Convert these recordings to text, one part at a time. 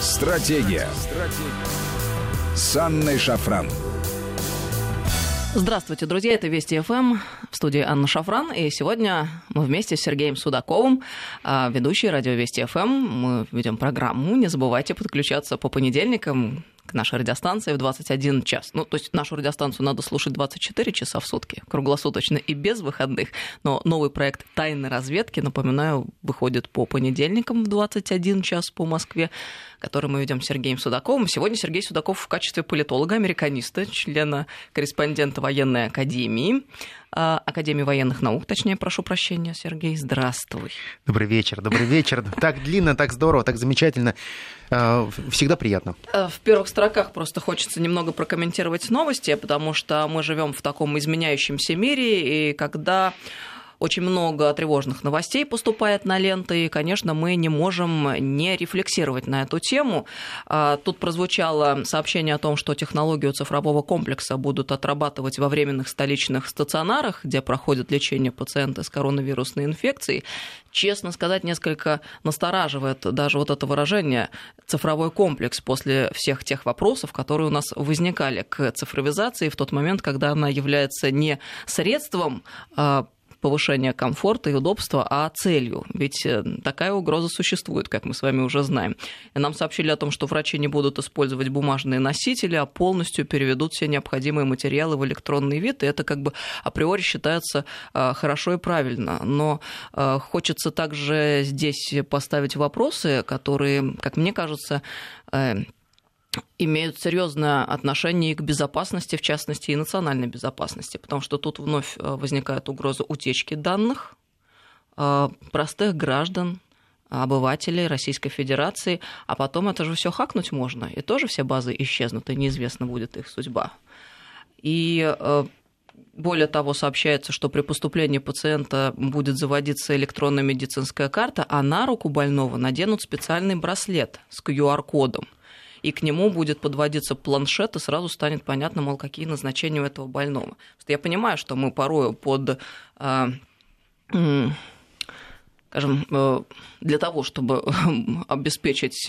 Стратегия. С Анной Шафран. Здравствуйте, друзья, это Вести ФМ, в студии Анна Шафран, и сегодня мы вместе с Сергеем Судаковым, ведущий Радио Вести ФМ, мы ведем программу, не забывайте подключаться по понедельникам к нашей радиостанции в 21 час. Ну, то есть нашу радиостанцию надо слушать 24 часа в сутки, круглосуточно и без выходных, но новый проект «Тайны разведки», напоминаю, выходит по понедельникам в 21 час по Москве, который мы ведем с Сергеем Судаковым. Сегодня Сергей Судаков в качестве политолога, американиста, члена-корреспондента военной академии, Академии военных наук, точнее, прошу прощения, Сергей, здравствуй. Добрый вечер, добрый вечер. Так длинно, так здорово, так замечательно. Всегда приятно. В первых строках просто хочется немного прокомментировать новости, потому что мы живем в таком изменяющемся мире, и когда... Очень много тревожных новостей поступает на ленты, и, конечно, мы не можем не рефлексировать на эту тему. Тут прозвучало сообщение о том, что технологию цифрового комплекса будут отрабатывать во временных столичных стационарах, где проходит лечение пациента с коронавирусной инфекцией. Честно сказать, несколько настораживает даже вот это выражение «цифровой комплекс» после всех тех вопросов, которые у нас возникали к цифровизации в тот момент, когда она является не средством повышение комфорта и удобства, а целью. Ведь такая угроза существует, как мы с вами уже знаем. И нам сообщили о том, что врачи не будут использовать бумажные носители, а полностью переведут все необходимые материалы в электронный вид, и это как бы априори считается хорошо и правильно. Но хочется также здесь поставить вопросы, которые, как мне кажется, имеют серьезное отношение и к безопасности, в частности, и национальной безопасности, потому что тут вновь возникает угроза утечки данных простых граждан, обывателей Российской Федерации, а потом это же все хакнуть можно, и тоже все базы исчезнут, и неизвестна будет их судьба. И более того, сообщается, что при поступлении пациента будет заводиться электронная медицинская карта, а на руку больного наденут специальный браслет с QR-кодом. И к нему будет подводиться планшет, и сразу станет понятно, мол, какие назначения у этого больного. Я понимаю, что мы порою под, скажем, для того, чтобы обеспечить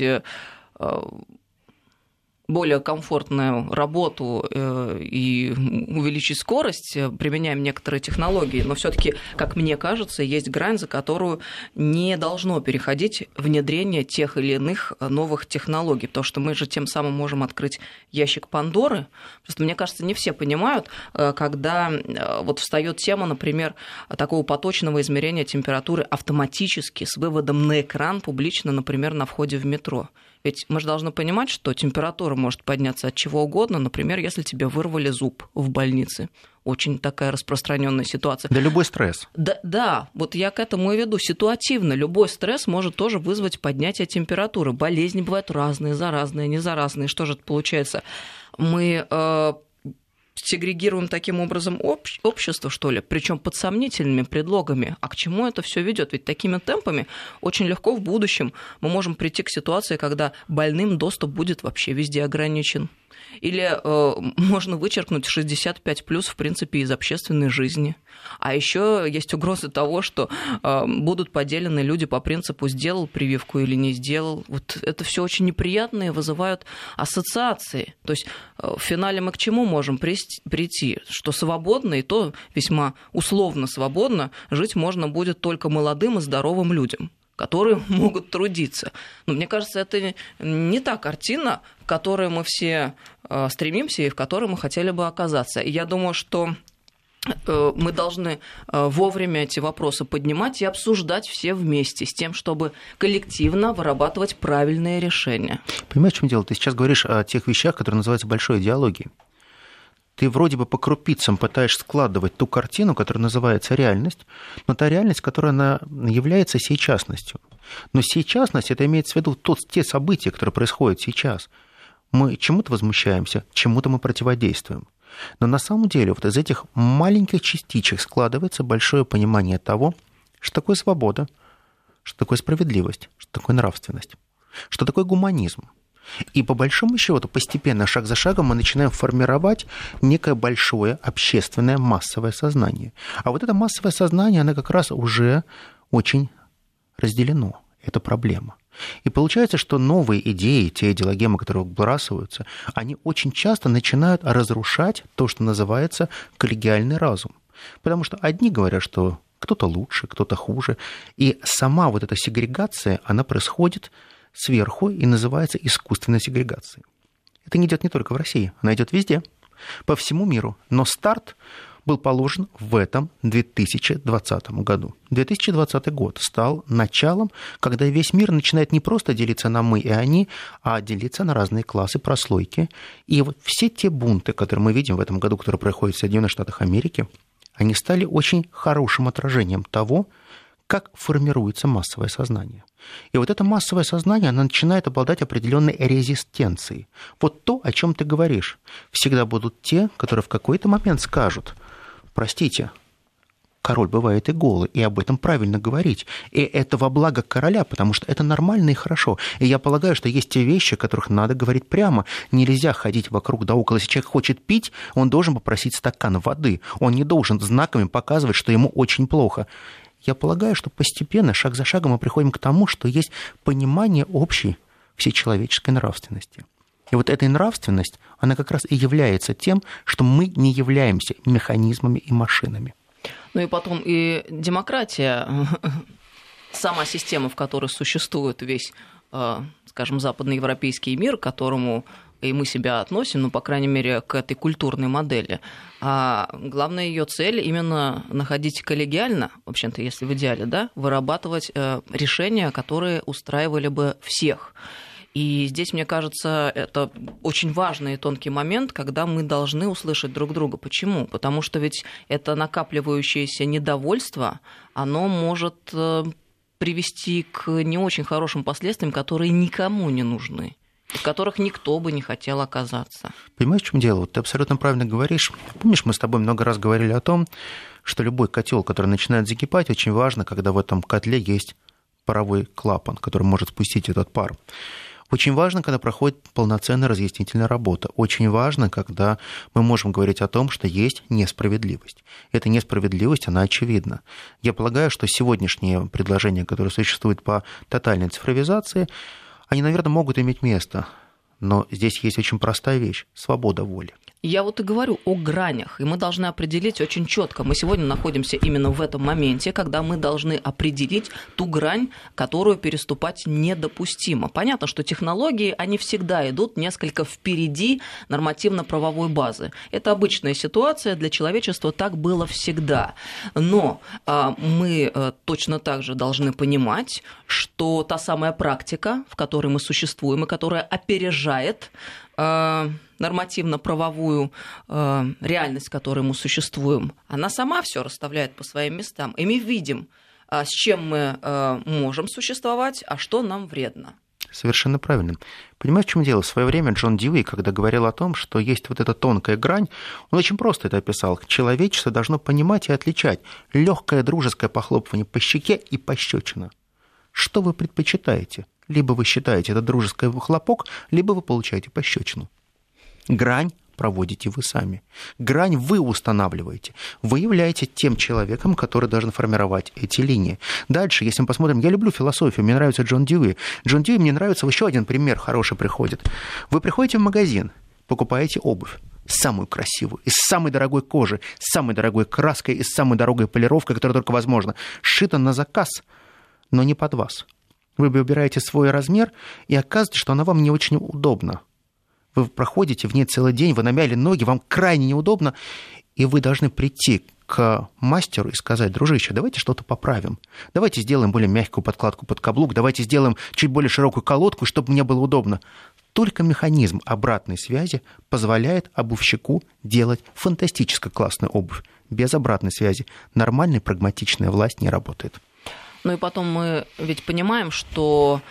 более комфортную работу и увеличить скорость, применяем некоторые технологии, но все-таки, как мне кажется, есть грань, за которую не должно переходить внедрение тех или иных новых технологий, потому что мы же тем самым можем открыть ящик Пандоры. Просто, мне кажется, не все понимают, когда вот встает тема, например, такого поточного измерения температуры автоматически с выводом на экран публично, например, на входе в метро. Ведь мы же должны понимать, что температура может подняться от чего угодно, например, если тебе вырвали зуб в больнице. Очень такая распространенная ситуация. Да, любой стресс. Да, вот я к этому и веду. Ситуативно любой стресс может тоже вызвать поднятие температуры. Болезни бывают разные, заразные, незаразные. Что же это получается? Мы сегрегируем таким образом общество, что ли, причем под сомнительными предлогами. А к чему это все ведет? Ведь такими темпами очень легко в будущем мы можем прийти к ситуации, когда больным доступ будет вообще везде ограничен. Или можно вычеркнуть 65+, в принципе, из общественной жизни. А еще есть угроза того, что будут поделены люди по принципу «сделал прививку или не сделал». Вот это все очень неприятно и вызывают ассоциации. То есть в финале мы к чему можем прийти? Что свободно, и то весьма условно свободно, жить можно будет только молодым и здоровым людям, которые могут трудиться. Но мне кажется, это не та картина, к которой мы все стремимся и в которой мы хотели бы оказаться. И я думаю, что мы должны вовремя эти вопросы поднимать и обсуждать все вместе с тем, чтобы коллективно вырабатывать правильные решения. Понимаешь, в чем дело? Ты сейчас говоришь о тех вещах, которые называются большой идеологией. Ты вроде бы по крупицам пытаешься складывать ту картину, которая называется реальность, но та реальность, которая она является сейчасностью. Но сейчасность – это имеется в виду те события, которые происходят сейчас. Мы чему-то возмущаемся, чему-то мы противодействуем. Но на самом деле вот из этих маленьких частичек складывается большое понимание того, что такое свобода, что такое справедливость, что такое нравственность, что такое гуманизм. И по большому счету постепенно, шаг за шагом, мы начинаем формировать некое большое общественное массовое сознание. А вот это массовое сознание, оно как раз уже очень разделено. Это проблема. И получается, что новые идеи, те идеологемы, которые выбрасываются, они очень часто начинают разрушать то, что называется коллегиальный разум. Потому что одни говорят, что кто-то лучше, кто-то хуже. И сама вот эта сегрегация, она происходит сверху и называется искусственной сегрегацией. Это не идет не только в России, она идет везде, по всему миру. Но старт был положен в этом 2020 году. 2020 год стал началом, когда весь мир начинает не просто делиться на мы и они, а делиться на разные классы, прослойки. И вот все те бунты, которые мы видим в этом году, которые проходят в Соединенных Штатах Америки, они стали очень хорошим отражением того, как формируется массовое сознание. И вот это массовое сознание, оно начинает обладать определенной резистенцией. Вот то, о чем ты говоришь. Всегда будут те, которые в какой-то момент скажут: простите, король бывает и голый, и об этом правильно говорить. И это во благо короля, потому что это нормально и хорошо. И я полагаю, что есть те вещи, о которых надо говорить прямо. Нельзя ходить вокруг да около. Если человек хочет пить, он должен попросить стакан воды. Он не должен знаками показывать, что ему очень плохо. Я полагаю, что постепенно, шаг за шагом мы приходим к тому, что есть понимание общей всечеловеческой нравственности. И вот эта нравственность, она как раз и является тем, что мы не являемся механизмами и машинами. Ну и потом и демократия, сама система, в которой существует весь, скажем, западноевропейский мир, к которому и мы себя относим, ну, по крайней мере, к этой культурной модели. А главная ее цель именно находить коллегиально, в общем-то, если в идеале, да, вырабатывать решения, которые устраивали бы всех. И здесь, мне кажется, это очень важный и тонкий момент, когда мы должны услышать друг друга. Почему? Потому что ведь это накапливающееся недовольство, оно может привести к не очень хорошим последствиям, которые никому не нужны, в которых никто бы не хотел оказаться. Понимаешь, в чем дело? Вот ты абсолютно правильно говоришь. Помнишь, мы с тобой много раз говорили о том, что любой котел, который начинает закипать, очень важно, когда в этом котле есть паровой клапан, который может спустить этот пар. Очень важно, когда проходит полноценная разъяснительная работа. Очень важно, когда мы можем говорить о том, что есть несправедливость. Эта несправедливость, она очевидна. Я полагаю, что сегодняшние предложения, которые существуют по тотальной цифровизации, они, наверное, могут иметь место. Но здесь есть очень простая вещь – свобода воли. Я вот и говорю о гранях, и мы должны определить очень четко. Мы сегодня находимся именно в этом моменте, когда мы должны определить ту грань, которую переступать недопустимо. Понятно, что технологии, они всегда идут несколько впереди нормативно-правовой базы. Это обычная ситуация для человечества, так было всегда. Но мы точно так же должны понимать, что та самая практика, в которой мы существуем, и которая опережает нормативно-правовую реальность, в которой мы существуем, она сама все расставляет по своим местам. И мы видим, с чем мы можем существовать, а что нам вредно. Совершенно правильно. Понимаешь, в чем дело? В свое время Джон Дьюи, когда говорил о том, что есть вот эта тонкая грань, он очень просто это описал. Человечество должно понимать и отличать легкое дружеское похлопывание по щеке и пощечина. Что вы предпочитаете? Либо вы считаете это дружеский хлопок, либо вы получаете пощечину. Грань проводите вы сами. Грань вы устанавливаете. Вы являетесь тем человеком, который должен формировать эти линии. Дальше, если мы посмотрим, я люблю философию, мне нравится Джон Дьюи. Джон Дьюи мне нравится, еще один пример хороший приходит. Вы приходите в магазин, покупаете обувь. Самую красивую, из самой дорогой кожи, с самой дорогой краской, из самой дорогой полировкой, которая только возможна. Сшита на заказ, но не под вас. Вы выбираете свой размер, и оказывается, что она вам не очень удобна. Вы проходите в ней целый день, вы намяли ноги, вам крайне неудобно, и вы должны прийти к мастеру и сказать: дружище, давайте что-то поправим, давайте сделаем более мягкую подкладку под каблук, давайте сделаем чуть более широкую колодку, чтобы мне было удобно. Только механизм обратной связи позволяет обувщику делать фантастически классную обувь. Без обратной связи нормальная прагматичная власть не работает. Ну и потом мы ведь понимаем, что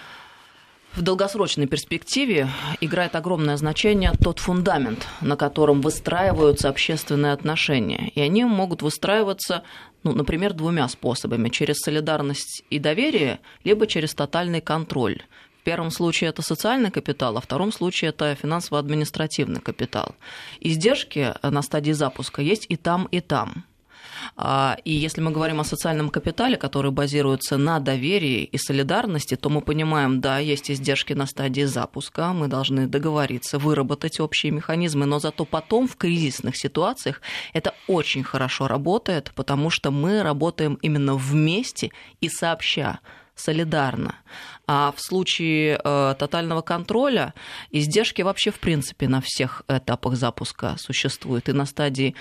в долгосрочной перспективе играет огромное значение тот фундамент, на котором выстраиваются общественные отношения. И они могут выстраиваться, ну, например, двумя способами. Через солидарность и доверие, либо через тотальный контроль. В первом случае это социальный капитал, а в втором случае это финансово-административный капитал. Издержки на стадии запуска есть и там, и там. И если мы говорим о социальном капитале, который базируется на доверии и солидарности, то мы понимаем, да, есть издержки на стадии запуска, мы должны договориться, выработать общие механизмы, но зато потом в кризисных ситуациях это очень хорошо работает, потому что мы работаем именно вместе и сообща, солидарно. А в случае тотального контроля издержки вообще, в принципе, на всех этапах запуска существуют. И на стадии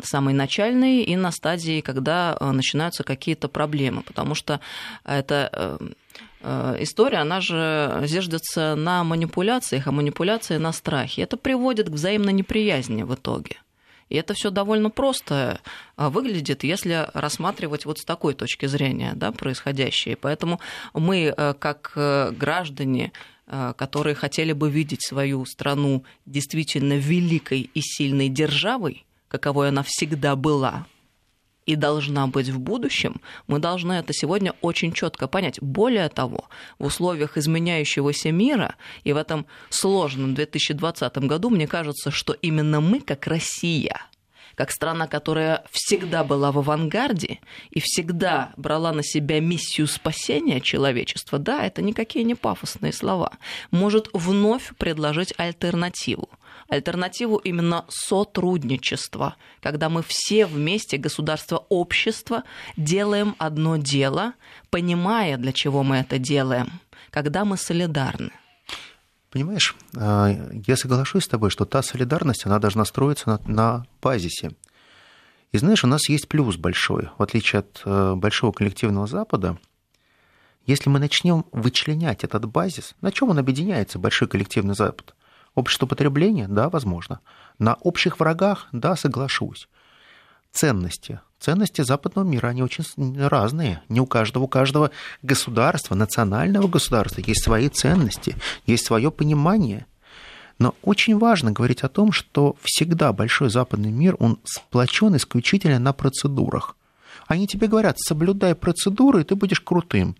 самой начальной, и на стадии, когда начинаются какие-то проблемы. Потому что эта история, она же зиждется на манипуляциях, а манипуляции на страхе. Это приводит к взаимной неприязни в итоге. И это все довольно просто выглядит, если рассматривать вот с такой точки зрения, да, происходящее. Поэтому мы, как граждане, которые хотели бы видеть свою страну действительно великой и сильной державой, каковой она всегда была и должна быть в будущем, мы должны это сегодня очень четко понять. Более того, в условиях изменяющегося мира и в этом сложном 2020 году, мне кажется, что именно мы, как Россия, как страна, которая всегда была в авангарде и всегда брала на себя миссию спасения человечества, да, это никакие не пафосные слова, может вновь предложить альтернативу. Альтернативу именно сотрудничества, когда мы все вместе, государство, общество, делаем одно дело, понимая, для чего мы это делаем, когда мы солидарны. Понимаешь, я соглашусь с тобой, что та солидарность, она должна строиться на базисе. И знаешь, у нас есть плюс большой, в отличие от большого коллективного Запада. Если мы начнем вычленять этот базис, на чем он объединяется, большой коллективный Запад? Общество потребления? Да, возможно. На общих врагах? Да, соглашусь. Ценности. Ценности западного мира, они очень разные. Не у каждого государства, национального государства есть свои ценности, есть свое понимание. Но очень важно говорить о том, что всегда большой западный мир, он сплочен исключительно на процедурах. Они тебе говорят, соблюдай процедуры, и ты будешь крутым.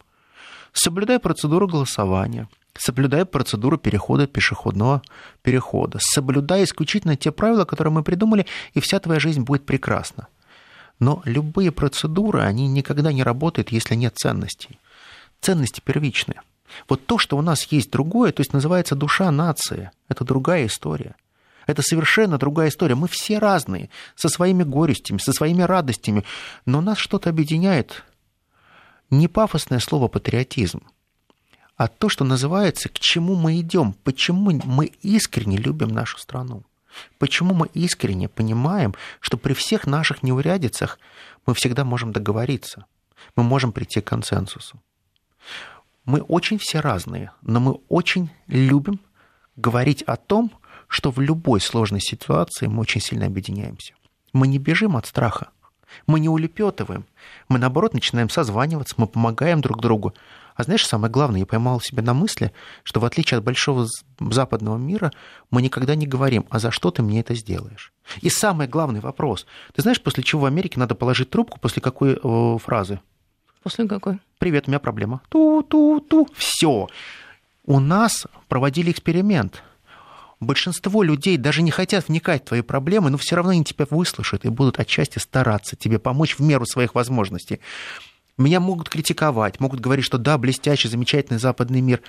Соблюдай процедуру голосования. Соблюдай процедуру перехода пешеходного перехода. Соблюдай исключительно те правила, которые мы придумали, и вся твоя жизнь будет прекрасна. Но любые процедуры, они никогда не работают, если нет ценностей. Ценности первичные. Вот то, что у нас есть другое, то есть называется душа нации, это другая история. Это совершенно другая история. Мы все разные, со своими горестями, со своими радостями, но нас что-то объединяет. Не пафосное слово «патриотизм», а то, что называется, к чему мы идем, почему мы искренне любим нашу страну, почему мы искренне понимаем, что при всех наших неурядицах мы всегда можем договориться, мы можем прийти к консенсусу. Мы очень все разные, но мы очень любим говорить о том, что в любой сложной ситуации мы очень сильно объединяемся. Мы не бежим от страха, мы не улепетываем, мы, наоборот, начинаем созваниваться, мы помогаем друг другу. А знаешь, самое главное, я поймал себя на мысли, что в отличие от большого западного мира, мы никогда не говорим, а за что ты мне это сделаешь? И самый главный вопрос. Ты знаешь, после чего в Америке надо положить трубку, после какой фразы? После какой? Привет, у меня проблема. Ту-ту-ту. Все. У нас проводили эксперимент. Большинство людей даже не хотят вникать в твои проблемы, но все равно они тебя выслушают и будут отчасти стараться тебе помочь в меру своих возможностей. Меня могут критиковать, могут говорить, что да, блестящий, замечательный западный мир.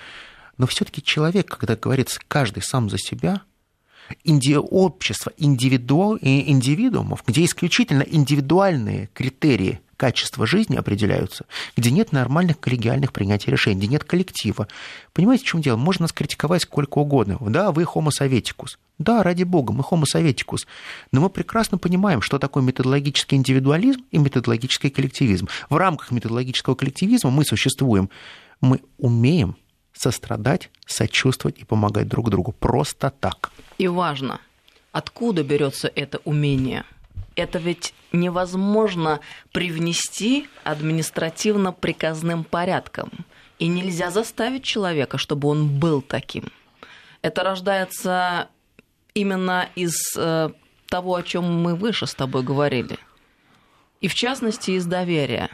Но все-таки человек, когда говорит каждый сам за себя, общество индивидуумов, где исключительно индивидуальные критерии качества жизни определяются, где нет нормальных коллегиальных принятий решений, где нет коллектива. Понимаете, в чем дело? Можно нас критиковать сколько угодно. Да, вы homo советикус. Да, ради бога, мы homo советикус. Но мы прекрасно понимаем, что такое методологический индивидуализм и методологический коллективизм. В рамках методологического коллективизма мы существуем. Мы умеем сострадать, сочувствовать и помогать друг другу. Просто так. И важно, откуда берется это умение. Это ведь невозможно привнести административно-приказным порядком. И нельзя заставить человека, чтобы он был таким. Это рождается именно из того, о чем мы выше с тобой говорили. И в частности, из доверия.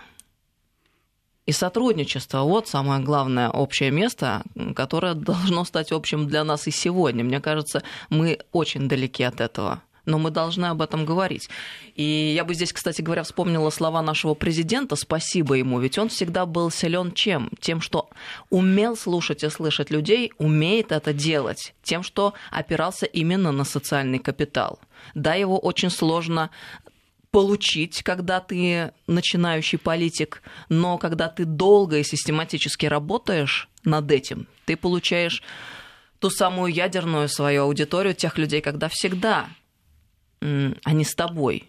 И сотрудничество – вот самое главное общее место, которое должно стать общим для нас и сегодня. Мне кажется, мы очень далеки от этого. но мы должны об этом говорить. И я бы здесь, кстати говоря, вспомнила слова нашего президента, спасибо ему, ведь он всегда был силен чем? Тем, что умел слушать и слышать людей, умеет это делать, тем, что опирался именно на социальный капитал. Да, его очень сложно получить, когда ты начинающий политик, но когда ты долго и систематически работаешь над этим, ты получаешь ту самую ядерную свою аудиторию тех людей, когда всегда они с тобой.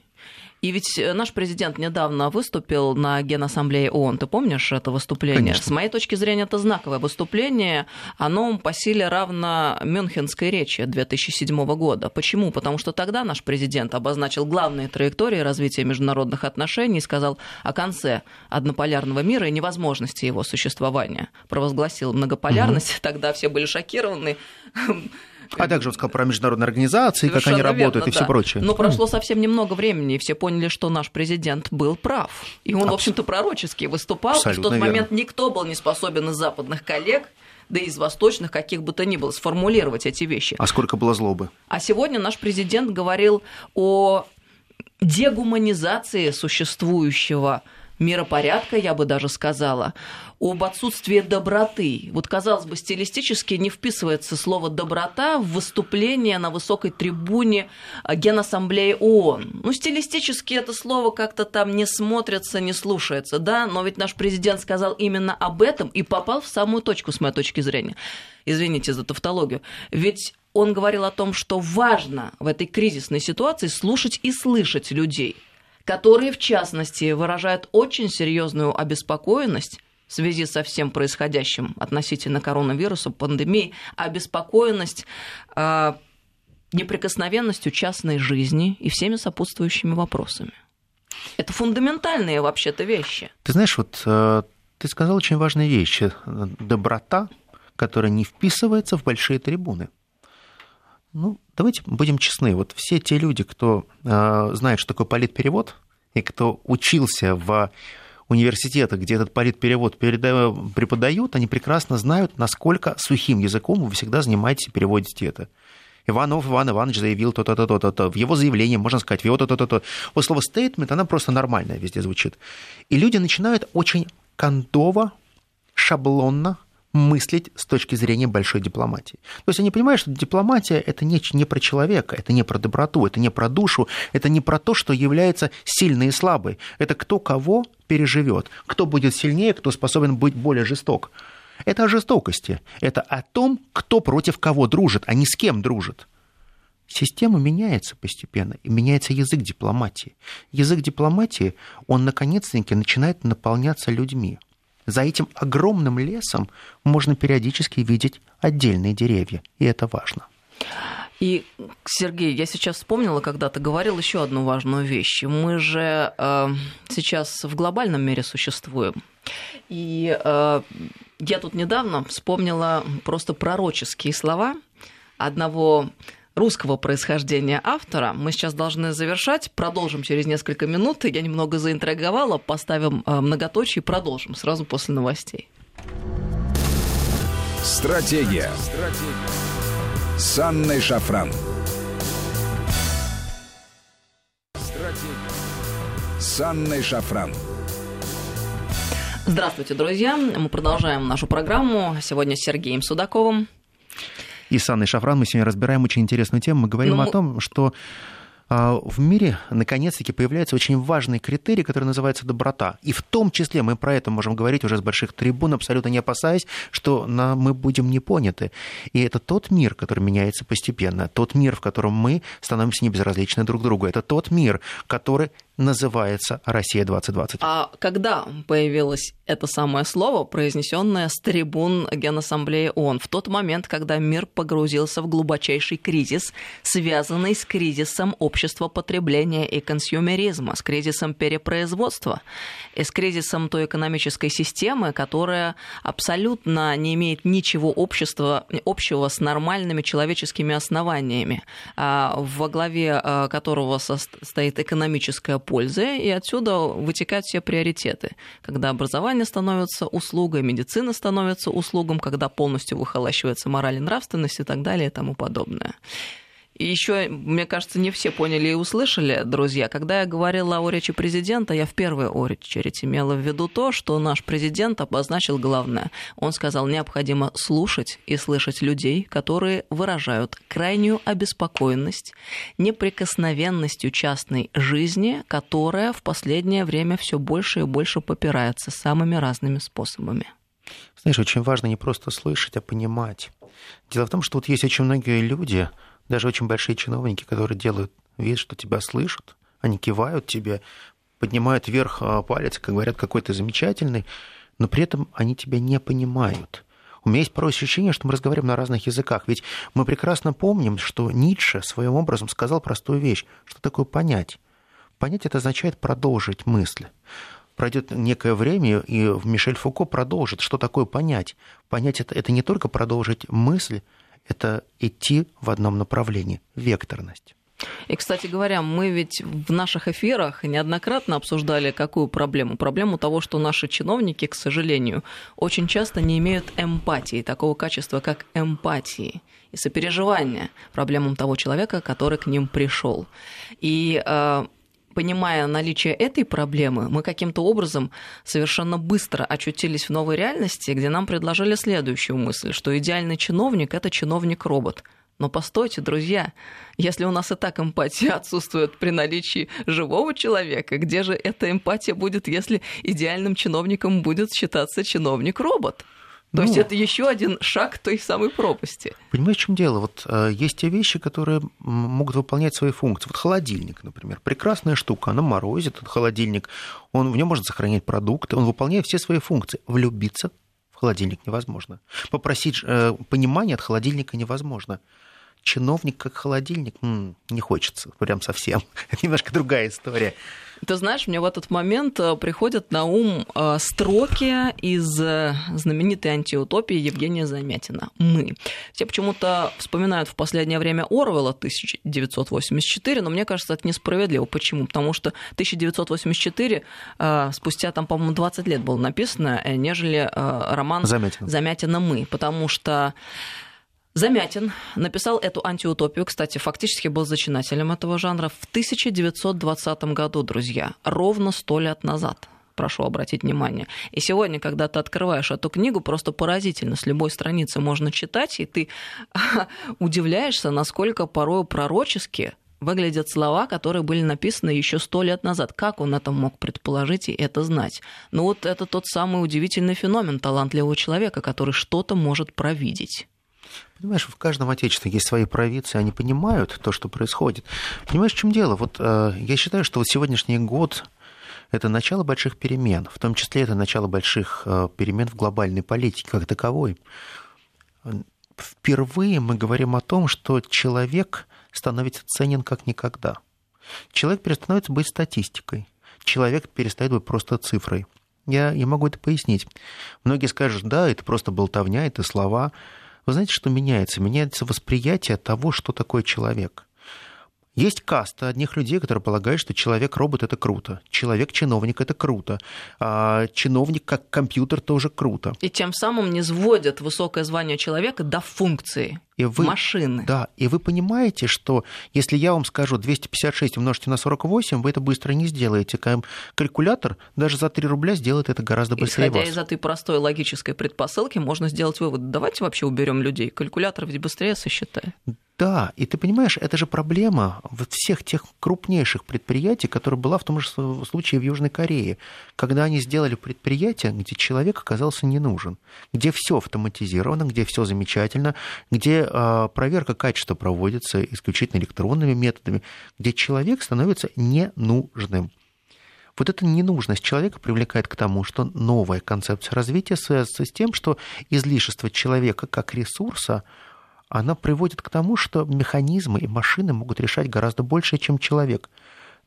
И ведь наш президент недавно выступил на Генассамблее ООН. Ты помнишь это выступление? Конечно. С моей точки зрения, это знаковое выступление. Оно по силе равно Мюнхенской речи 2007 года. Почему? Потому что тогда наш президент обозначил главные траектории развития международных отношений и сказал о конце однополярного мира и невозможности его существования. Провозгласил многополярность. Угу. Тогда все были шокированы. А также он сказал про международные организации, совершенно как они работают, верно, и все прочее. Но прошло совсем немного времени, и все поняли, что наш президент был прав. И он, в общем-то, пророчески выступал. Абсолютно и в тот момент никто был не способен из западных коллег, да и из восточных, каких бы то ни было, сформулировать эти вещи. А сколько было злобы? А сегодня наш президент говорил о дегуманизации существующего миропорядка, я бы даже сказала, об отсутствии доброты. Вот, казалось бы, стилистически не вписывается слово «доброта» в выступление на высокой трибуне Генассамблеи ООН. Ну, стилистически это слово как-то там не смотрится, не слушается, да? Но ведь наш президент сказал именно об этом и попал в самую точку, с моей точки зрения. Извините за тавтологию. Ведь он говорил о том, что важно в этой кризисной ситуации слушать и слышать людей, которые, в частности, выражают очень серьезную обеспокоенность в связи со всем происходящим относительно коронавируса, пандемии, обеспокоенность неприкосновенностью частной жизни и всеми сопутствующими вопросами. Это фундаментальные вообще-то вещи. Ты знаешь, вот ты сказал очень важные вещи. Доброта, которая не вписывается в большие трибуны. Ну, давайте будем честны. Вот все те люди, кто знает, что такое политперевод, и кто учился в университетах, где этот политперевод преподают, они прекрасно знают, насколько сухим языком вы всегда занимаетесь и переводите это. Иван Иванович заявил то-то-то, то-то-то. В его заявлении можно сказать, в его то-то-то. Вот слово «стейтмент», оно просто нормальное везде звучит. И люди начинают очень кондово, шаблонно мыслить с точки зрения большой дипломатии. То есть они понимают, что дипломатия – это не про человека, это не про доброту, это не про душу, это не про то, что является сильной и слабой. Это кто кого переживет, кто будет сильнее, кто способен быть более жесток. Это о жестокости, это о том, кто против кого дружит, а не с кем дружит. Система меняется постепенно, и меняется язык дипломатии. Язык дипломатии, он наконец-таки начинает наполняться людьми. За этим огромным лесом можно периодически видеть отдельные деревья, и это важно. И, Сергей, я сейчас вспомнила, когда ты говорил еще одну важную вещь. Мы же сейчас в глобальном мире существуем. И я тут недавно вспомнила просто пророческие слова одного русского происхождения автора. Мы сейчас должны завершать, продолжим через несколько минут. Я немного заинтриговала, поставим многоточие и продолжим сразу после новостей. Стратегия. С Анной Шафран. С Анной Шафран. Здравствуйте, друзья. Мы продолжаем нашу программу. Сегодня с Сергеем Судаковым. И с Анной Шафран мы сегодня разбираем очень интересную тему. Мы говорим о том, что в мире наконец-таки появляется очень важный критерий, который называется доброта. И в том числе мы про это можем говорить уже с больших трибун, абсолютно не опасаясь, что мы будем не поняты. И это тот мир, который меняется постепенно, тот мир, в котором мы становимся небезразличны друг другу. Это тот мир, который называется «Россия-2020». А когда появилось это самое слово, произнесенное с трибун Генассамблеи ООН? В тот момент, когда мир погрузился в глубочайший кризис, связанный с кризисом общества потребления и консюмеризма, с кризисом перепроизводства, и с кризисом той экономической системы, которая абсолютно не имеет ничего общего с нормальными человеческими основаниями, во главе которого стоит экономическая пользы, и отсюда вытекают все приоритеты. Когда образование становится услугой, медицина становится услугой, когда полностью выхолащивается мораль и нравственность и так далее и тому подобное. И еще, мне кажется, не все поняли и услышали, друзья. Когда я говорила о речи президента, я в первую очередь имела в виду то, что наш президент обозначил главное. Он сказал, необходимо слушать и слышать людей, которые выражают крайнюю обеспокоенность неприкосновенностью частной жизни, которая в последнее время все больше и больше попирается самыми разными способами. Знаешь, очень важно не просто слышать, а понимать. Дело в том, что вот есть очень многие люди, даже очень большие чиновники, которые делают вид, что тебя слышат, они кивают тебе, поднимают вверх палец, как говорят, какой ты замечательный, но при этом они тебя не понимают. У меня есть порой ощущение, что мы разговариваем на разных языках, ведь мы прекрасно помним, что Ницше своим образом сказал простую вещь, что такое понять. Понять — это означает продолжить мысль. Пройдет некое время, и Мишель Фуко продолжит, что такое понять. Понять — это не только продолжить мысль, это идти в одном направлении, векторность. И, кстати говоря, мы ведь в наших эфирах неоднократно обсуждали какую проблему? Проблему того, что наши чиновники, к сожалению, очень часто не имеют эмпатии, такого качества, как эмпатии и сопереживания проблемам того человека, который к ним пришел. И понимая наличие этой проблемы, мы каким-то образом совершенно быстро очутились в новой реальности, где нам предложили следующую мысль, что идеальный чиновник – это чиновник-робот. Но постойте, друзья, если у нас и так эмпатия отсутствует при наличии живого человека, где же эта эмпатия будет, если идеальным чиновником будет считаться чиновник-робот? То есть это еще один шаг той самой пропасти. Понимаешь, в чем дело? Вот есть те вещи, которые могут выполнять свои функции. Вот холодильник, например, прекрасная штука, она морозит, этот холодильник, в нем можно сохранять продукты, он выполняет все свои функции. Влюбиться в холодильник невозможно. Попросить понимания от холодильника невозможно. Чиновник как холодильник не хочется, прям совсем. Это немножко другая история. Ты знаешь, мне в этот момент приходят на ум строки из знаменитой антиутопии Евгения Замятина «Мы». Все почему-то вспоминают в последнее время Оруэлла 1984, но мне кажется, это несправедливо. Почему? Потому что 1984 спустя, там, по-моему, 20 лет было написано, нежели роман Замятина «Мы». Потому что Замятин написал эту антиутопию, кстати, фактически был зачинателем этого жанра, в 1920 году, друзья, ровно 100 лет назад. Прошу обратить внимание. И сегодня, когда ты открываешь эту книгу, просто поразительно. С любой страницы можно читать, и ты удивляешься, насколько порою пророчески выглядят слова, которые были написаны еще 100 лет назад. Как он это мог предположить и это знать? Ну вот это тот самый удивительный феномен талантливого человека, который что-то может провидеть. Понимаешь, в каждом отечестве есть свои провидцы, они понимают то, что происходит. Понимаешь, в чем дело? Вот я считаю, что вот сегодняшний год – это начало больших перемен, в том числе это начало больших перемен в глобальной политике как таковой. Впервые мы говорим о том, что человек становится ценен как никогда. Человек перестает быть статистикой, человек перестает быть просто цифрой. Я могу это пояснить. Многие скажут, да, это просто болтовня, это слова. Вы знаете, что меняется? Меняется восприятие того, что такое человек. Есть каста одних людей, которые полагают, что человек-робот – это круто, человек-чиновник – это круто, а чиновник как компьютер – тоже круто. И тем самым не сводят высокое звание человека до функции машины. Да, и вы понимаете, что если я вам скажу 256 умножить на 48, вы это быстро не сделаете. Калькулятор даже за 3 рубля сделает это гораздо быстрее. Исходя из этой простой логической предпосылки, можно сделать вывод, давайте вообще уберем людей, калькулятор ведь быстрее сосчитает. Да, и ты понимаешь, это же проблема вот всех тех крупнейших предприятий, которая была в том же случае в Южной Корее, когда они сделали предприятие, где человек оказался не нужен, где все автоматизировано, где все замечательно, где проверка качества проводится исключительно электронными методами, где человек становится ненужным. Вот эта ненужность человека привлекает к тому, что новая концепция развития связывается с тем, что излишество человека как ресурса она приводит к тому, что механизмы и машины могут решать гораздо больше, чем человек.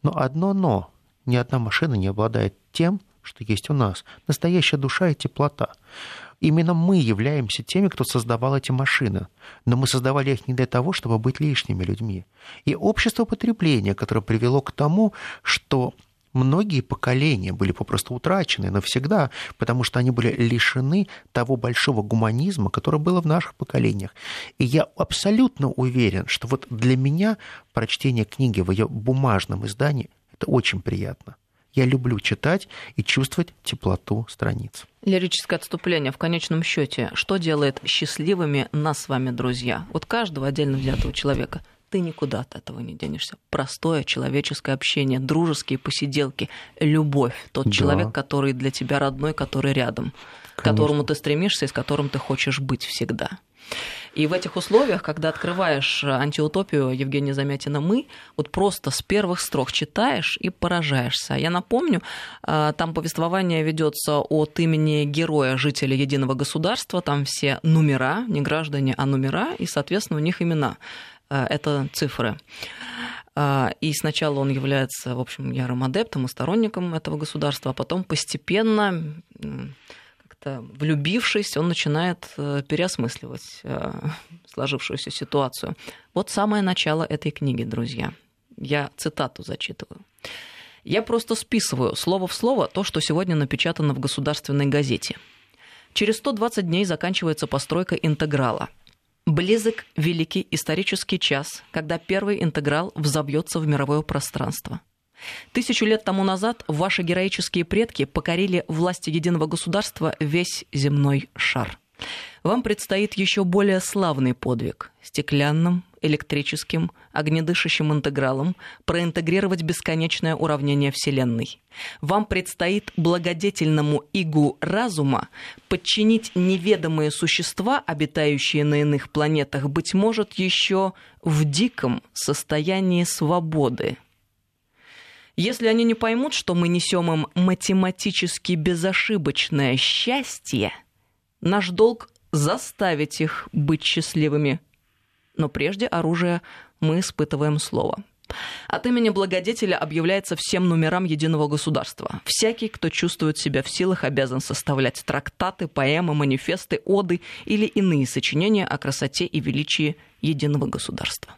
Но одно «но». Ни одна машина не обладает тем, что есть у нас. Настоящая душа и теплота. Именно мы являемся теми, кто создавал эти машины. Но мы создавали их не для того, чтобы быть лишними людьми. И общество потребления, которое привело к тому, что Многие поколения были попросту утрачены навсегда, потому что они были лишены того большого гуманизма, которое было в наших поколениях. И я абсолютно уверен, что вот для меня прочтение книги в ее бумажном издании – это очень приятно. Я люблю читать и чувствовать теплоту страниц. Лирическое отступление в конечном счете. Что делает счастливыми нас с вами, друзья? Вот каждого отдельно взятого человека. Ты никуда от этого не денешься. Простое человеческое общение, дружеские посиделки, любовь. Тот человек, который для тебя родной, который рядом, к которому ты стремишься и с которым ты хочешь быть всегда. И в этих условиях, когда открываешь антиутопию Евгения Замятина «Мы», вот просто с первых строк читаешь и поражаешься. Я напомню, там повествование ведется от имени героя, жителя единого государства, там все номера, не граждане, а номера, и, соответственно, у них имена. Это цифры. И сначала он является, в общем, ярым адептом и сторонником этого государства, а потом постепенно, как-то влюбившись, он начинает переосмысливать сложившуюся ситуацию. Вот самое начало этой книги, друзья. Я цитату зачитываю. «Я просто списываю слово в слово то, что сегодня напечатано в государственной газете. Через 120 дней заканчивается постройка интеграла. Близок великий исторический час, когда первый интеграл взобьется в мировое пространство. 1000 лет тому назад ваши героические предки покорили власти единого государства весь земной шар. Вам предстоит еще более славный подвиг – стеклянным, электрическим, огнедышащим интегралом проинтегрировать бесконечное уравнение Вселенной. Вам предстоит благодетельному игу разума подчинить неведомые существа, обитающие на иных планетах, быть может, еще в диком состоянии свободы. Если они не поймут, что мы несем им математически безошибочное счастье, наш долг – заставить их быть счастливыми. Но прежде оружие мы испытываем слово. От имени благодетеля объявляется всем номерам единого государства. Всякий, кто чувствует себя в силах, обязан составлять трактаты, поэмы, манифесты, оды или иные сочинения о красоте и величии единого государства».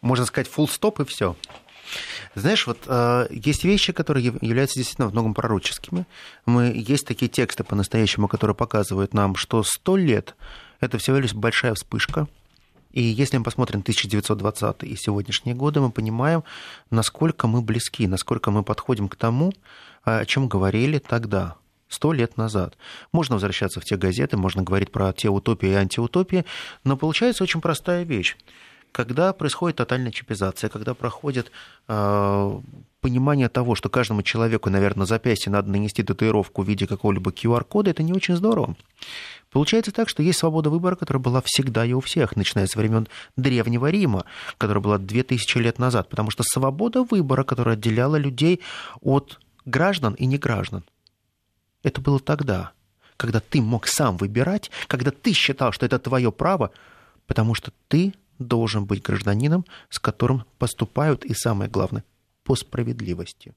Можно сказать, фулл-стоп и все. Знаешь, вот есть вещи, которые являются действительно в многом пророческими. Есть такие тексты по-настоящему, которые показывают нам, что 100 лет – это всего лишь большая вспышка. И если мы посмотрим 1920-е и сегодняшние годы, мы понимаем, насколько мы близки, насколько мы подходим к тому, о чем говорили тогда. 100 лет назад. Можно возвращаться в те газеты, можно говорить про те утопии и антиутопии, но получается очень простая вещь. Когда происходит тотальная чипизация, когда проходит понимание того, что каждому человеку, наверное, на запястье надо нанести татуировку в виде какого-либо QR-кода, это не очень здорово. Получается так, что есть свобода выбора, которая была всегда и у всех, начиная со времен Древнего Рима, которая была 2000 лет назад, потому что свобода выбора, которая отделяла людей от граждан и неграждан, это было тогда, когда ты мог сам выбирать, когда ты считал, что это твое право, потому что ты должен быть гражданином, с которым поступают, и самое главное, по справедливости.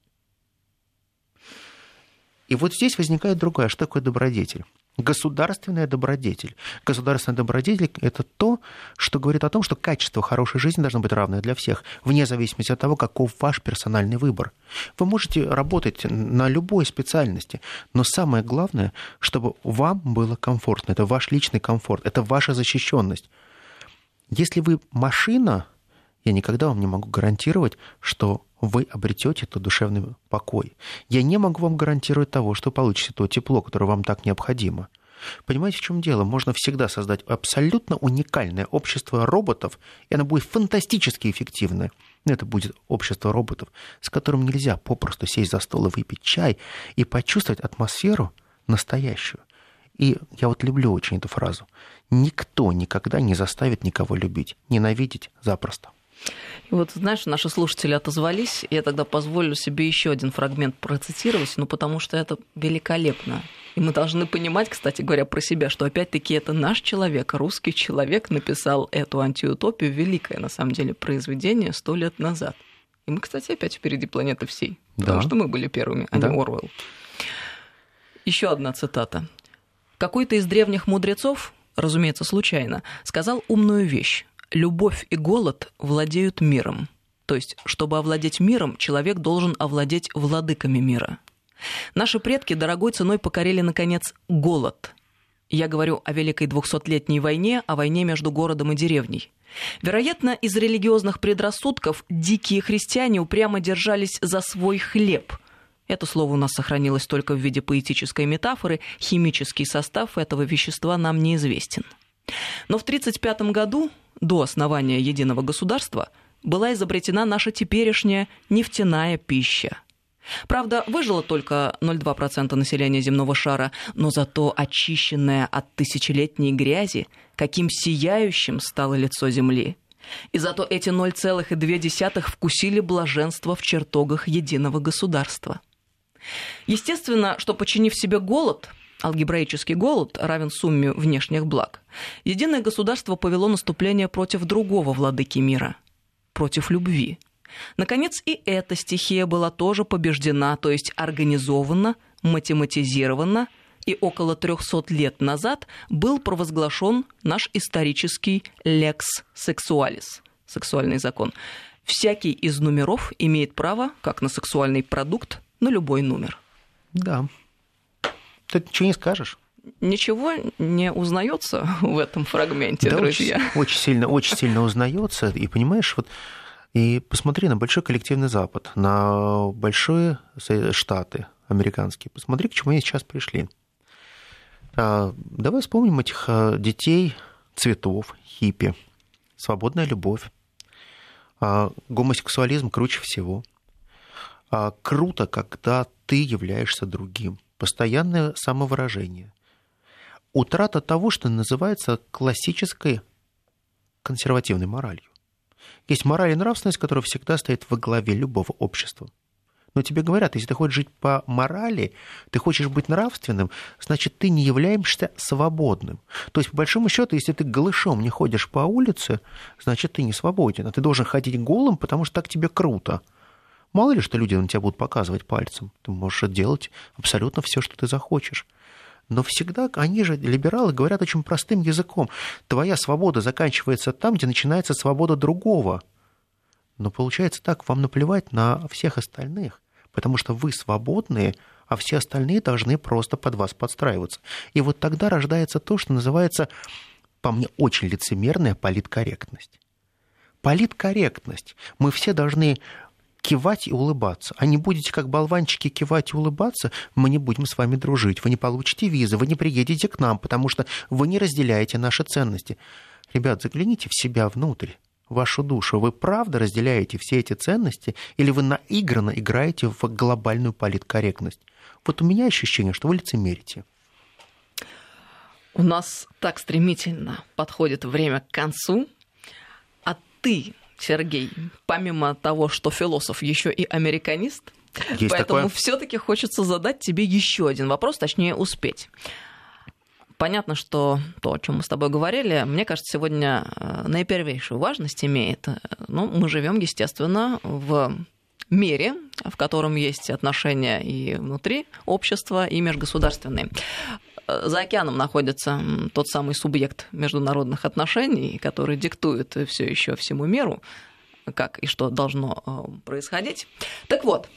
И вот здесь возникает другая, что такое добродетель. Государственная добродетель. Государственная добродетель – это то, что говорит о том, что качество хорошей жизни должно быть равное для всех, вне зависимости от того, каков ваш персональный выбор. Вы можете работать на любой специальности, но самое главное, чтобы вам было комфортно. Это ваш личный комфорт, это ваша защищенность. Если вы машина, я никогда вам не могу гарантировать, что вы обретете тот душевный покой. Я не могу вам гарантировать того, что получите то тепло, которое вам так необходимо. Понимаете, в чем дело? Можно всегда создать абсолютно уникальное общество роботов, и оно будет фантастически эффективное. Это будет общество роботов, с которым нельзя попросту сесть за стол и выпить чай и почувствовать атмосферу настоящую. И я вот люблю очень эту фразу. Никто никогда не заставит никого любить, ненавидеть запросто. И вот, знаешь, наши слушатели отозвались. Я тогда позволю себе еще один фрагмент процитировать, ну, потому что это великолепно. И мы должны понимать, кстати говоря, про себя, что опять-таки это наш человек, русский человек написал эту антиутопию, великое, на самом деле, произведение 100 лет назад. И мы, кстати, опять впереди планеты всей, потому что мы были первыми, а не Оруэлл. Еще одна цитата. Какой-то из древних мудрецов, разумеется, случайно, сказал умную вещь. «Любовь и голод владеют миром. То есть, чтобы овладеть миром, человек должен овладеть владыками мира. Наши предки дорогой ценой покорили, наконец, голод. Я говорю о Великой 200-летней войне, о войне между городом и деревней. Вероятно, из религиозных предрассудков дикие христиане упрямо держались за свой хлеб. Это слово у нас сохранилось только в виде поэтической метафоры, химический состав этого вещества нам неизвестен. Но в 1935 году, до основания единого государства, была изобретена наша теперешняя нефтяная пища. Правда, выжило только 0,2% населения земного шара, но зато очищенное от тысячелетней грязи, каким сияющим стало лицо земли. И зато эти 0,2 вкусили блаженство в чертогах единого государства. Естественно, что, подчинив себе голод, алгебраический голод равен сумме внешних благ, единое государство повело наступление против другого владыки мира, против любви. Наконец, и эта стихия была тоже побеждена, то есть организована, математизирована, и около 300 лет назад был провозглашен наш исторический «лекс сексуалис» – сексуальный закон. Всякий из нумеров имеет право, как на сексуальный продукт, на любой нумер. Да. Тут ничего не скажешь. Ничего не узнается в этом фрагменте, да, друзья. Очень сильно узнается, и понимаешь, вот... И посмотри на большой коллективный Запад, на большие штаты американские. Посмотри, к чему они сейчас пришли. Давай вспомним этих детей цветов, хиппи, свободная любовь, гомосексуализм круче всего. Круто, когда ты являешься другим. Постоянное самовыражение. Утрата того, что называется классической консервативной моралью. Есть мораль и нравственность, которая всегда стоит во главе любого общества. Но тебе говорят, если ты хочешь жить по морали, ты хочешь быть нравственным, значит, ты не являешься свободным. То есть, по большому счету, если ты голышом не ходишь по улице, значит, ты не свободен. А ты должен ходить голым, потому что так тебе круто. Мало ли, что люди на тебя будут показывать пальцем. Ты можешь делать абсолютно все, что ты захочешь. Но всегда они же, либералы, говорят очень простым языком. Твоя свобода заканчивается там, где начинается свобода другого. Но получается так, вам наплевать на всех остальных, потому что вы свободные, а все остальные должны просто под вас подстраиваться. И вот тогда рождается то, что называется, по мне, очень лицемерная политкорректность. Политкорректность. Мы все должны... кивать и улыбаться. А не будете как болванчики кивать и улыбаться, мы не будем с вами дружить. Вы не получите визы, вы не приедете к нам, потому что вы не разделяете наши ценности. Ребят, загляните в себя внутрь, в вашу душу. Вы правда разделяете все эти ценности или вы наигранно играете в глобальную политкорректность? Вот у меня ощущение, что вы лицемерите. У нас так стремительно подходит время к концу. А ты... Сергей, помимо того, что философ, еще и американист, есть поэтому такое? Все-таки хочется задать тебе еще один вопрос, точнее успеть. Понятно, что то, о чем мы с тобой говорили, мне кажется, сегодня наипервейшую важность имеет. Ну, мы живем, естественно, в мире, в котором есть отношения и внутри общества, и межгосударственные. За океаном находится тот самый субъект международных отношений, который диктует все еще всему миру, как и что должно происходить. Так вот,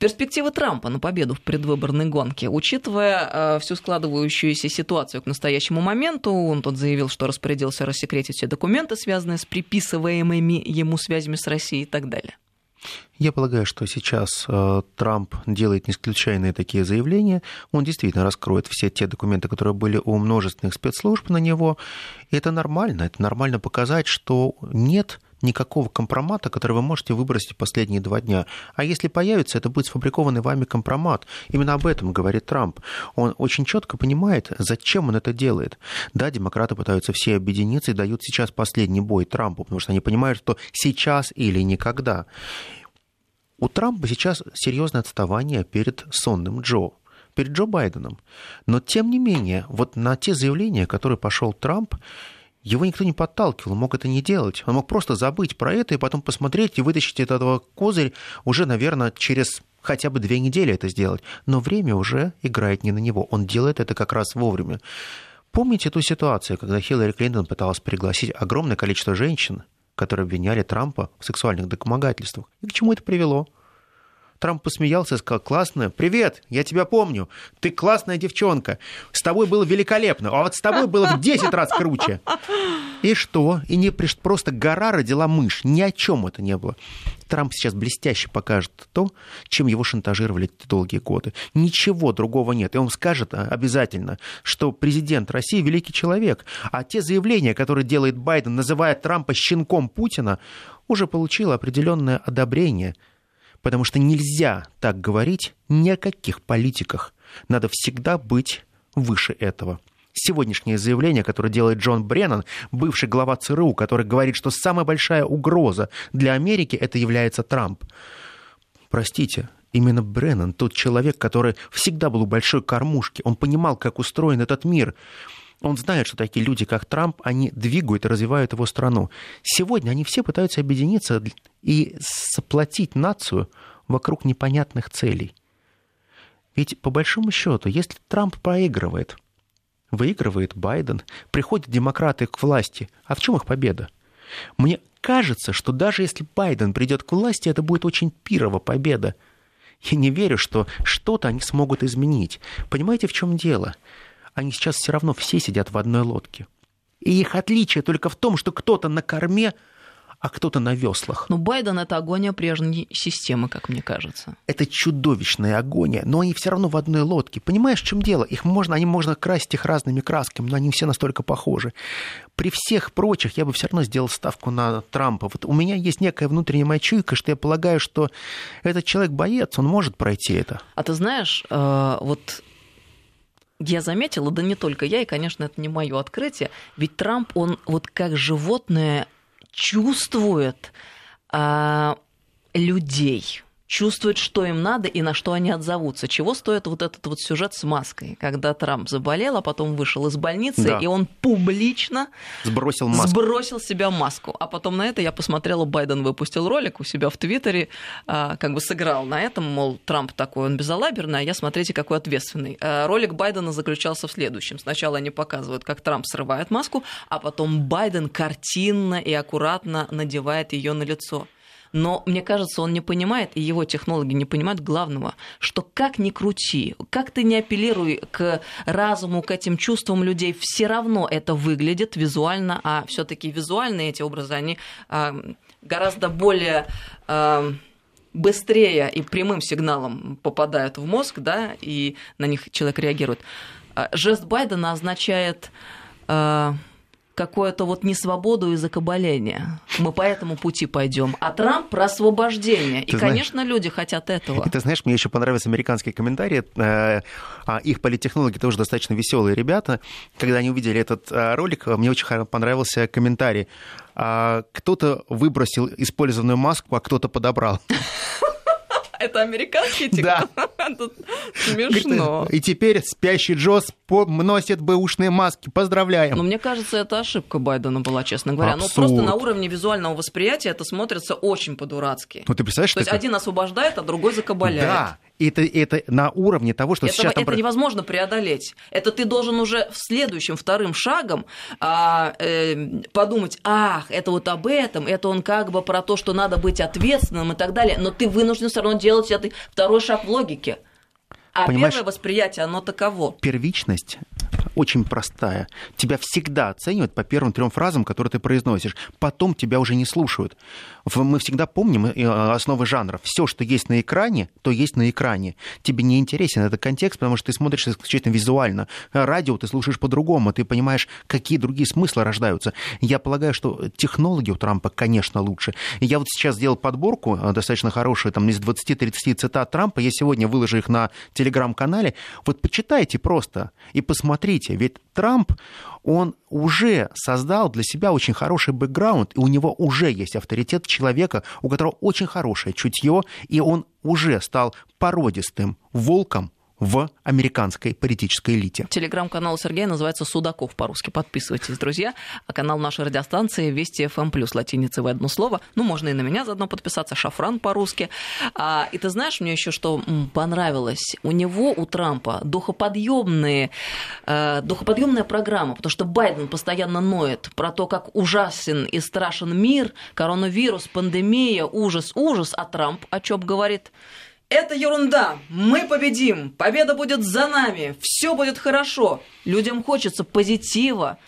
перспективы Трампа на победу в предвыборной гонке, учитывая всю складывающуюся ситуацию к настоящему моменту, он тут заявил, что распорядился рассекретить все документы, связанные с приписываемыми ему связями с Россией и так далее. Я полагаю, что сейчас Трамп делает неисключайные такие заявления. Он действительно раскроет все те документы, которые были у множественных спецслужб на него. И это нормально. Это нормально показать, что нет никакого компромата, который вы можете выбросить последние 2 дня. А если появится, это будет сфабрикованный вами компромат. Именно об этом говорит Трамп. Он очень четко понимает, зачем он это делает. Да, демократы пытаются все объединиться и дают сейчас последний бой Трампу, потому что они понимают, что сейчас или никогда. У Трампа сейчас серьезное отставание перед сонным Джо, перед Джо Байденом. Но, тем не менее, вот на те заявления, которые пошел Трамп, его никто не подталкивал, он мог это не делать. Он мог просто забыть про это и потом посмотреть и вытащить из этого козырь уже, наверное, через хотя бы 2 недели это сделать. Но время уже играет не на него. Он делает это как раз вовремя. Помните ту ситуацию, когда Хиллари Клинтон пыталась пригласить огромное количество женщин которые обвиняли Трампа в сексуальных домогательствах. И к чему это привело? Трамп посмеялся и сказал: классно, привет, я тебя помню, ты классная девчонка, с тобой было великолепно, а вот с тобой было в 10 раз круче. И что? И не просто гора родила мышь, ни о чем это не было. Трамп сейчас блестяще покажет то, чем его шантажировали долгие годы. Ничего другого нет. И он скажет обязательно, что президент России великий человек. А те заявления, которые делает Байден, называя Трампа щенком Путина, уже получило определенное одобрение. Потому что нельзя так говорить ни о каких политиках. Надо всегда быть выше этого. Сегодняшнее заявление, которое делает Джон Бреннан, бывший глава ЦРУ, который говорит, что самая большая угроза для Америки – это является Трамп. Простите, именно Бреннан, тот человек, который всегда был у большой кормушки, он понимал, как устроен этот мир. Он знает, что такие люди, как Трамп, они двигают и развивают его страну. Сегодня они все пытаются объединиться и сплотить нацию вокруг непонятных целей. Ведь, по большому счету, если Трамп проигрывает, выигрывает Байден, приходят демократы к власти, а в чем их победа? Мне кажется, что даже если Байден придет к власти, это будет очень пирова победа. Я не верю, что что-то они смогут изменить. Понимаете, в чем дело? Они сейчас все равно все сидят в одной лодке. И их отличие только в том, что кто-то на корме, а кто-то на веслах. Но Байден – это агония прежней системы, как мне кажется. Это чудовищная агония, но они все равно в одной лодке. Понимаешь, в чем дело? Они можно красить их разными красками, но они все настолько похожи. При всех прочих я бы все равно сделал ставку на Трампа. Вот у меня есть некая внутренняя моя чуйка, что я полагаю, что этот человек боец, он может пройти это. А ты знаешь, вот... Я заметила, да не только я, и, конечно, это не мое открытие, ведь Трамп, он вот как животное чувствует людей, чувствует, что им надо и на что они отзовутся. Чего стоит вот этот вот сюжет с маской, когда Трамп заболел, а потом вышел из больницы, да. И он публично сбросил себя маску. А потом на это я посмотрела, Байден выпустил ролик у себя в Твиттере, как бы сыграл на этом, мол, Трамп такой, он безалаберный, а я, смотрите, какой ответственный. Ролик Байдена заключался в следующем. Сначала они показывают, как Трамп срывает маску, а потом Байден картинно и аккуратно надевает ее на лицо. Но, мне кажется, он не понимает, и его технологи не понимают главного, что как ни крути, как ты не апеллируй к разуму, к этим чувствам людей, все равно это выглядит визуально, а все-таки визуальные эти образы, они гораздо более быстрее и прямым сигналом попадают в мозг, да, и на них человек реагирует. Жест Байдена означает... какую-то вот несвободу и закабаление. Мы по этому пути пойдем. А Трамп про освобождение. И, конечно, люди хотят этого. И ты знаешь, мне еще понравились американские комментарии. Их политтехнологи тоже достаточно веселые ребята. Когда они увидели этот ролик, мне очень понравился комментарий. Кто-то выбросил использованную маску, а кто-то подобрал. Это американский текст? Да. Смешно. И теперь спящий Джо носит бэушные маски. Поздравляем. Но мне кажется, это ошибка Байдена была, честно говоря. Абсурд. Но просто на уровне визуального восприятия это смотрится очень по-дурацки. Ну, ты представляешь, то есть один освобождает, а другой закабаляет. Да. И это на уровне того, что сейчас... Это невозможно преодолеть. Это ты должен уже в следующем, вторым шагом подумать, это вот об этом, это он как бы про то, что надо быть ответственным и так далее, но ты вынужден все равно делать этот второй шаг в логике. А понимаешь, первое восприятие, оно таково. Первичность очень простая. Тебя всегда оценивают по первым трем фразам, которые ты произносишь. Потом тебя уже не слушают. Мы всегда помним основы жанра. Все, что есть на экране, то есть на экране. Тебе не интересен этот контекст, потому что ты смотришь исключительно визуально. Радио ты слушаешь по-другому, ты понимаешь, какие другие смыслы рождаются. Я полагаю, что технологии у Трампа, конечно, лучше. Я вот сейчас сделал подборку достаточно хорошую, там из 20-30 цитат Трампа. Я сегодня выложу их на телеграм-канале. Вот почитайте просто и посмотрите. Ведь Трамп, он уже создал для себя очень хороший бэкграунд, и у него уже есть авторитет человека, у которого очень хорошее чутье, и он уже стал породистым волком в американской политической элите. Телеграм-канал Сергея называется «Судаков» по-русски. Подписывайтесь, друзья. А канал нашей радиостанции «Вести ФМ плюс» латиницей в одно слово. Ну, можно и на меня заодно подписаться. Шафран по-русски. И ты знаешь, мне еще что понравилось. У него, у Трампа, духоподъемная программа, потому что Байден постоянно ноет про то, как ужасен и страшен мир, коронавирус, пандемия, ужас, ужас. А Трамп о чем говорит? Это ерунда. Мы победим. Победа будет за нами. Все будет хорошо. Людям хочется позитива.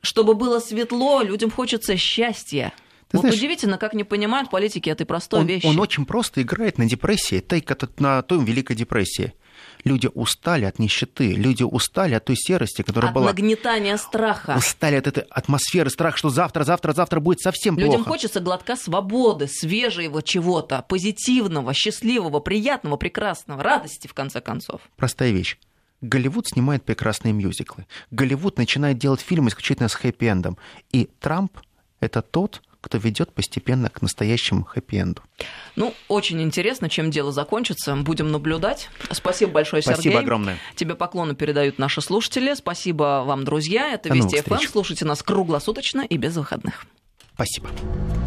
Чтобы было светло, людям хочется счастья. Знаешь, удивительно, как не понимают политики этой простой вещи. Он очень просто играет на депрессии, на той Великой депрессии. Люди устали от нищеты, люди устали от той серости, которая была. От нагнетания страха. Устали от этой атмосферы страха, что завтра будет совсем плохо. Людям хочется глотка свободы, свежего чего-то, позитивного, счастливого, приятного, прекрасного, радости, в конце концов. Простая вещь. Голливуд снимает прекрасные мюзиклы. Голливуд начинает делать фильмы исключительно с хэппи-эндом. И Трамп – это тот, кто ведет постепенно к настоящему хэппи-энду. Ну, очень интересно, чем дело закончится. Будем наблюдать. Спасибо большое, Сергей. Спасибо огромное. Тебе поклоны передают наши слушатели. Спасибо вам, друзья. Это Вести ФМ. Слушайте нас круглосуточно и без выходных. Спасибо.